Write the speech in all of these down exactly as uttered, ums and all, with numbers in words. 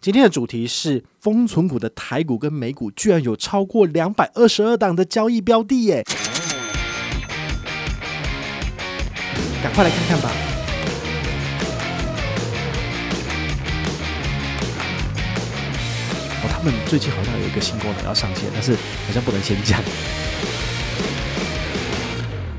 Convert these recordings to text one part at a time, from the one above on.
今天的主题是封存股的台股跟美股居然有超过两百二十二档的交易标的耶，赶快来看看吧。哦，他们最近好像有一个新功能要上线，但是好像不能先讲。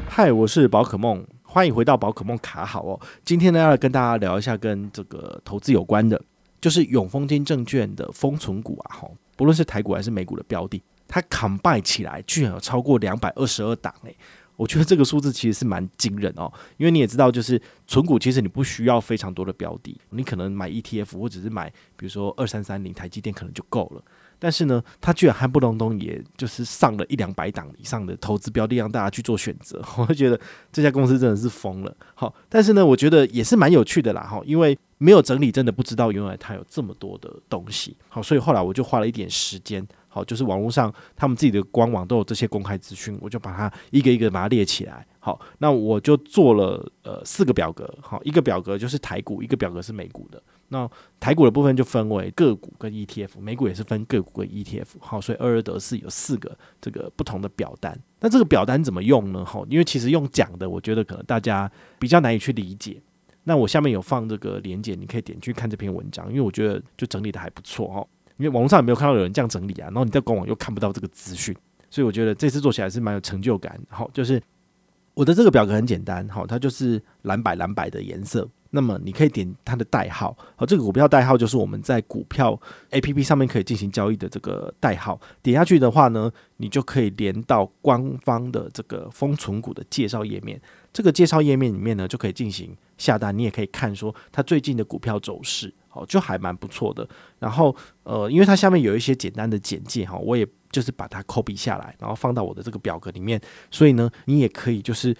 嗨，我是宝可梦，欢迎回到宝可梦卡好哦。今天呢要来跟大家聊一下跟这个投资有关的，就是永丰金证券的封存股啊，不论是台股还是美股的标的，它 combine 起来居然有超过两百二十二档耶。我觉得这个数字其实是蛮惊人哦，因为你也知道，就是存股其实你不需要非常多的标的，你可能买 E T F 或者是买比如说二三三零台积电可能就够了，但是呢它居然还不隆咚也就是上了一两百档以上的投资标的让大家去做选择，我就觉得这家公司真的是疯了。好，但是呢我觉得也是蛮有趣的啦，因为没有整理真的不知道原来它有这么多的东西。好，所以后来我就花了一点时间，好，就是网络上他们自己的官网都有这些公开资讯，我就把它一个一个把它列起来。好，那我就做了呃四个表格，好，一个表格就是台股，一个表格是美股的。那台股的部分就分为个股跟 E T F， 美股也是分个股跟 E T F。好，所以二二得四有四个这个不同的表单。那这个表单怎么用呢？因为其实用讲的，我觉得可能大家比较难以去理解。那我下面有放这个连结，你可以点去看这篇文章，因为我觉得就整理的还不错哈。因为网络上也没有看到有人这样整理啊，然后你在官网又看不到这个资讯，所以我觉得这次做起来是蛮有成就感。好，就是我的这个表格很简单，好，它就是蓝白蓝白的颜色。那么你可以点它的代号，好，这个股票代号就是我们在股票 A P P 上面可以进行交易的这个代号。点下去的话呢，你就可以连到官方的这个封存股的介绍页面。这个介绍页面里面呢，就可以进行下单，你也可以看说它最近的股票走势，好，就还蛮不错的。然后呃，因为它下面有一些简单的简介，我也就是把它 copy 下来，然后放到我的这个表格里面。所以呢，你也可以就是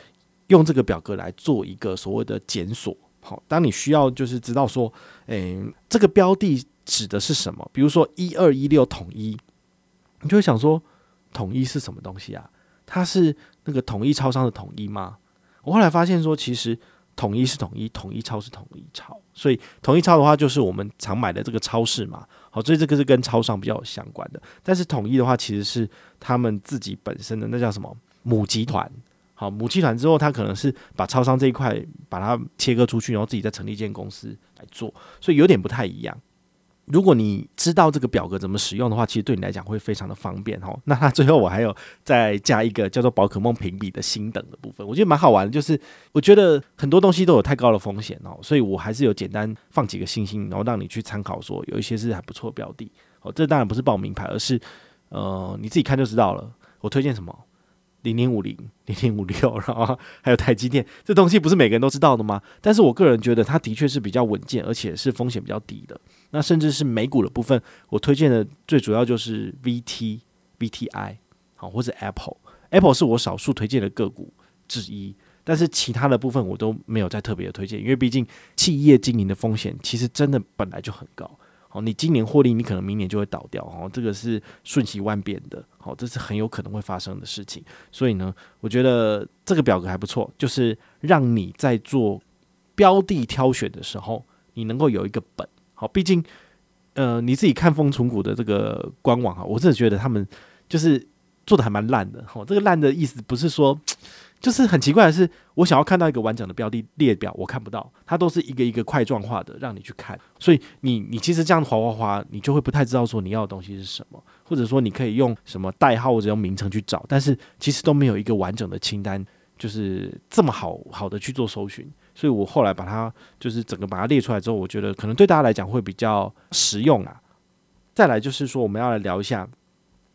用这个表格来做一个所谓的检索。好，当你需要就是知道说，诶，这个标的指的是什么？比如说一二一六统一，你就会想说，统一是什么东西啊？它是那个统一超商的统一吗？我后来发现说，其实统一是统一，统一超是统一超，所以统一超的话就是我们常买的这个超市嘛。好，所以这个是跟超商比较有相关的。但是统一的话，其实是他们自己本身的那叫什么母集团。好，母集团之后，他可能是把超商这一块把它切割出去，然后自己再成立一间公司来做，所以有点不太一样。如果你知道这个表格怎么使用的话，其实对你来讲会非常的方便。那它最后我还有再加一个叫做宝可梦评比的星等的部分，我觉得蛮好玩的，就是我觉得很多东西都有太高的风险，所以我还是有简单放几个星星，然后让你去参考说有一些是还不错的标的。这当然不是报名牌，而是、呃、你自己看就知道了。我推荐什么零零五零、零零五六，然后还有台积电，这东西不是每个人都知道的吗？但是我个人觉得它的确是比较稳健，而且是风险比较低的。那甚至是美股的部分，我推荐的最主要就是 V T、V T I， 好，或者 Apple。Apple 是我少数推荐的个股之一，但是其他的部分我都没有再特别的推荐，因为毕竟企业经营的风险其实真的本来就很高。好，你今年获利，你可能明年就会倒掉，哦，这个是瞬息万变的，好，这是很有可能会发生的事情。所以呢，我觉得这个表格还不错，就是让你在做标的挑选的时候，你能够有一个本。好，毕竟，呃，你自己看封存股的这个官网，我真的觉得他们就是做的还蛮烂的。好，这个烂的意思不是说，就是很奇怪的是，我想要看到一个完整的标的列表，我看不到，它都是一个一个块状化的让你去看，所以你你其实这样滑滑滑，你就会不太知道说你要的东西是什么，或者说你可以用什么代号或者用名称去找，但是其实都没有一个完整的清单，就是这么好好的去做搜寻。所以我后来把它就是整个把它列出来之后，我觉得可能对大家来讲会比较实用啦。再来就是说，我们要来聊一下，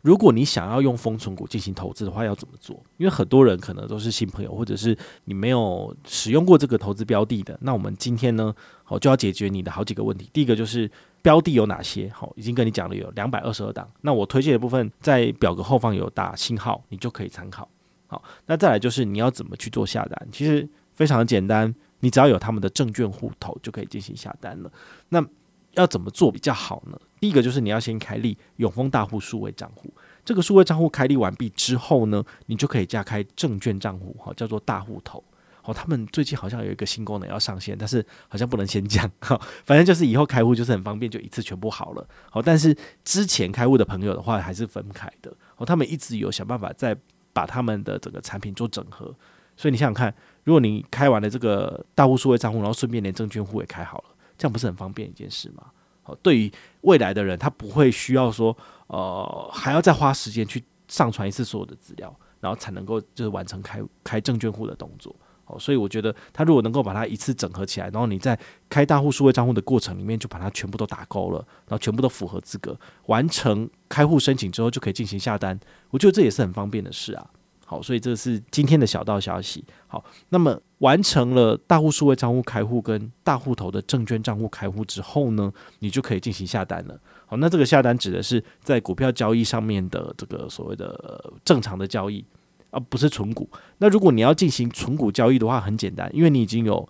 如果你想要用封存股进行投资的话，要怎么做？因为很多人可能都是新朋友，或者是你没有使用过这个投资标的的。那我们今天呢，好，就要解决你的好几个问题。第一个就是标的有哪些？好，已经跟你讲了有两百二十二档。那我推荐的部分在表格后方有打星号，你就可以参考。好，那再来就是你要怎么去做下单？其实非常简单，你只要有他们的证券户头就可以进行下单了。那要怎么做比较好呢？第一个就是你要先开立永丰大户数位账户，这个数位账户开立完毕之后呢，你就可以加开证券账户，叫做大户头。哦，他们最近好像有一个新功能要上线，但是好像不能先讲，哦，反正就是以后开户就是很方便，就一次全部好了。哦，但是之前开户的朋友的话还是分开的，哦，他们一直有想办法再把他们的整个产品做整合。所以你想想看，如果你开完了这个大户数位账户，然后顺便连证券户也开好了，这样不是很方便一件事吗？哦，对于未来的人，他不会需要说，呃，还要再花时间去上传一次所有的资料，然后才能够就是完成 开, 开证券户的动作。哦，所以我觉得他如果能够把它一次整合起来，然后你在开大户数位账户的过程里面就把它全部都打勾了，然后全部都符合资格，完成开户申请之后就可以进行下单，我觉得这也是很方便的事啊。好，所以这是今天的小道消息。好，那么完成了大户数位账户开户跟大户头的证券账户开户之后呢，你就可以进行下单了。好，那这个下单指的是在股票交易上面的这个所谓的、呃、正常的交易，啊，不是存股。那如果你要进行存股交易的话，很简单，因为你已经有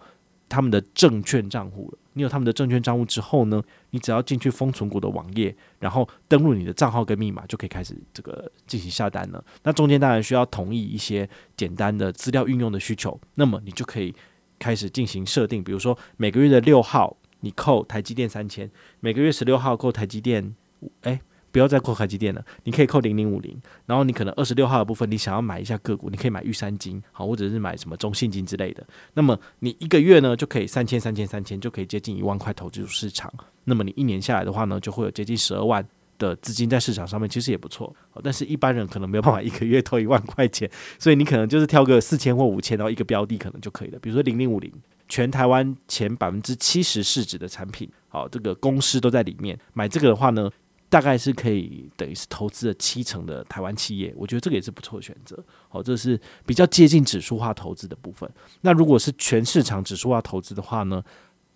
他们的证券账户了。你有他们的证券账户之后呢，你只要进去封存股的网页，然后登录你的账号跟密码，就可以开始这个进行下单了。那中间当然需要同意一些简单的资料运用的需求，那么你就可以开始进行设定，比如说每个月的六号你扣台积电三千，每个月十六号扣台积电，哎，不要再扣台积电了，你可以扣零零五零。然后你可能二十六号的部分，你想要买一下个股，你可以买玉山金，好，或者是买什么中信金之类的。那么你一个月呢，就可以三千、三千、三千，就可以接近一万块投资市场。那么你一年下来的话呢，就会有接近十二万的资金在市场上面，其实也不错。但是一般人可能没有办法一个月投一万块钱，所以你可能就是挑个四千或五千，然后一个标的可能就可以了。比如说零零五零，全台湾前百分之七十市值的产品，好，这个公司都在里面。买这个的话呢，大概是可以等于是投资了七成的台湾企业，我觉得这个也是不错的选择。好，这是比较接近指数化投资的部分。那如果是全市场指数化投资的话呢，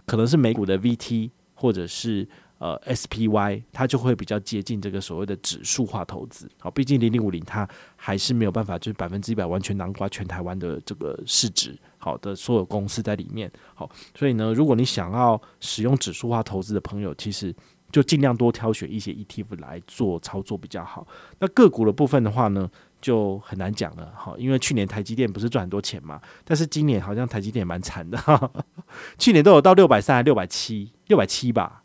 可能是美股的 V T 或者是呃 S P Y， 它就会比较接近这个所谓的指数化投资。好，毕竟零零五零它还是没有办法就是百分之一百完全囊括全台湾的这个市值，好的所有公司在里面。好，所以呢，如果你想要使用指数化投资的朋友，其实就尽量多挑选一些 E T F 来做操作比较好。那个股的部分的话呢，就很难讲了，因为去年台积电不是赚很多钱嘛，但是今年好像台积电也蛮惨的，呵呵，去年都有到六百三还六百七 六百七吧，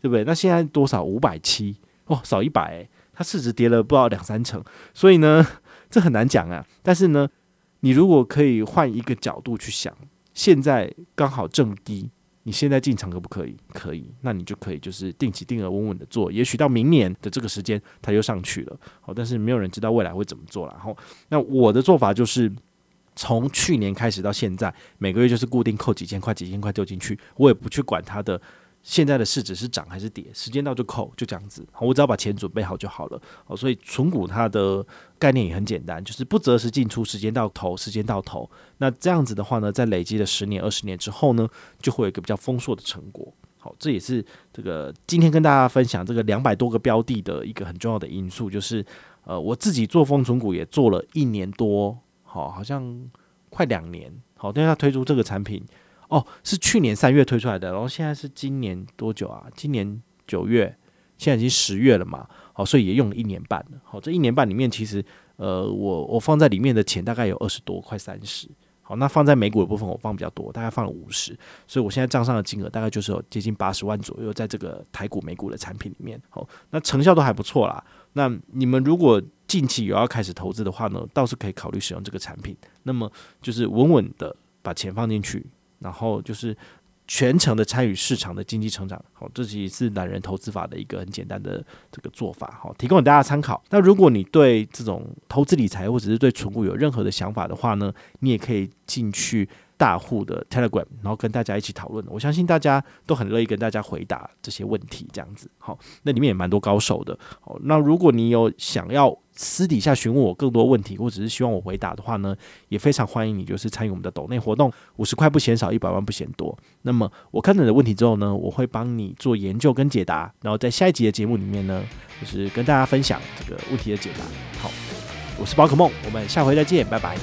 对不对？那现在多少？五百七，哦，少一百、欸，它市值跌了不知道两三成，所以呢这很难讲啊。但是呢，你如果可以换一个角度去想，现在刚好正低，你现在进场可不可以？可以，那你就可以就是定期定额稳稳的做，也许到明年的这个时间它又上去了。好，但是没有人知道未来会怎么做啦。然后，那我的做法就是从去年开始到现在，每个月就是固定扣几千块、几千块丢进去，我也不去管它的现在的市值是涨还是跌，时间到就扣，就这样子。好，我只要把钱准备好就好了。好，所以存股它的概念也很简单，就是不择时进出，时间到投，时间到投。那这样子的话呢，在累积了十年、二十年之后呢，就会有一个比较丰硕的成果。好，这也是这个今天跟大家分享这个两百多个标的的一个很重要的因素，就是呃，我自己做封存股也做了一年多，好，好像快两年。好，但是它推出这个产品。哦，是去年三月推出来的，然后现在是今年多久啊？今年九月，现在已经十月了嘛。好，所以也用了一年半了。好，这一年半里面，其实呃，我我放在里面的钱大概有二十多，快三十。好，那放在美股的部分我放比较多，大概放了五十，所以我现在账上的金额大概就是有接近八十万左右，在这个台股、美股的产品里面。好，那成效都还不错啦。那你们如果近期有要开始投资的话呢，倒是可以考虑使用这个产品。那么就是稳稳的把钱放进去。然后就是全程的参与市场的经济成长，好，这也是懒人投资法的一个很简单的这个做法，好，提供给大家参考。那如果你对这种投资理财或者是对存股有任何的想法的话呢，你也可以进去大户的 Telegram， 然后跟大家一起讨论。我相信大家都很乐意跟大家回答这些问题，这样子。好，那里面也蛮多高手的。好，那如果你有想要私底下询问我更多问题，或者是希望我回答的话呢，也非常欢迎你就是参与我们的抖内活动，五十块不嫌少，一百万不嫌多。那么我看了你的问题之后呢，我会帮你做研究跟解答，然后在下一集的节目里面呢，就是跟大家分享这个问题的解答。好，我是宝可梦，我们下回再见，拜拜。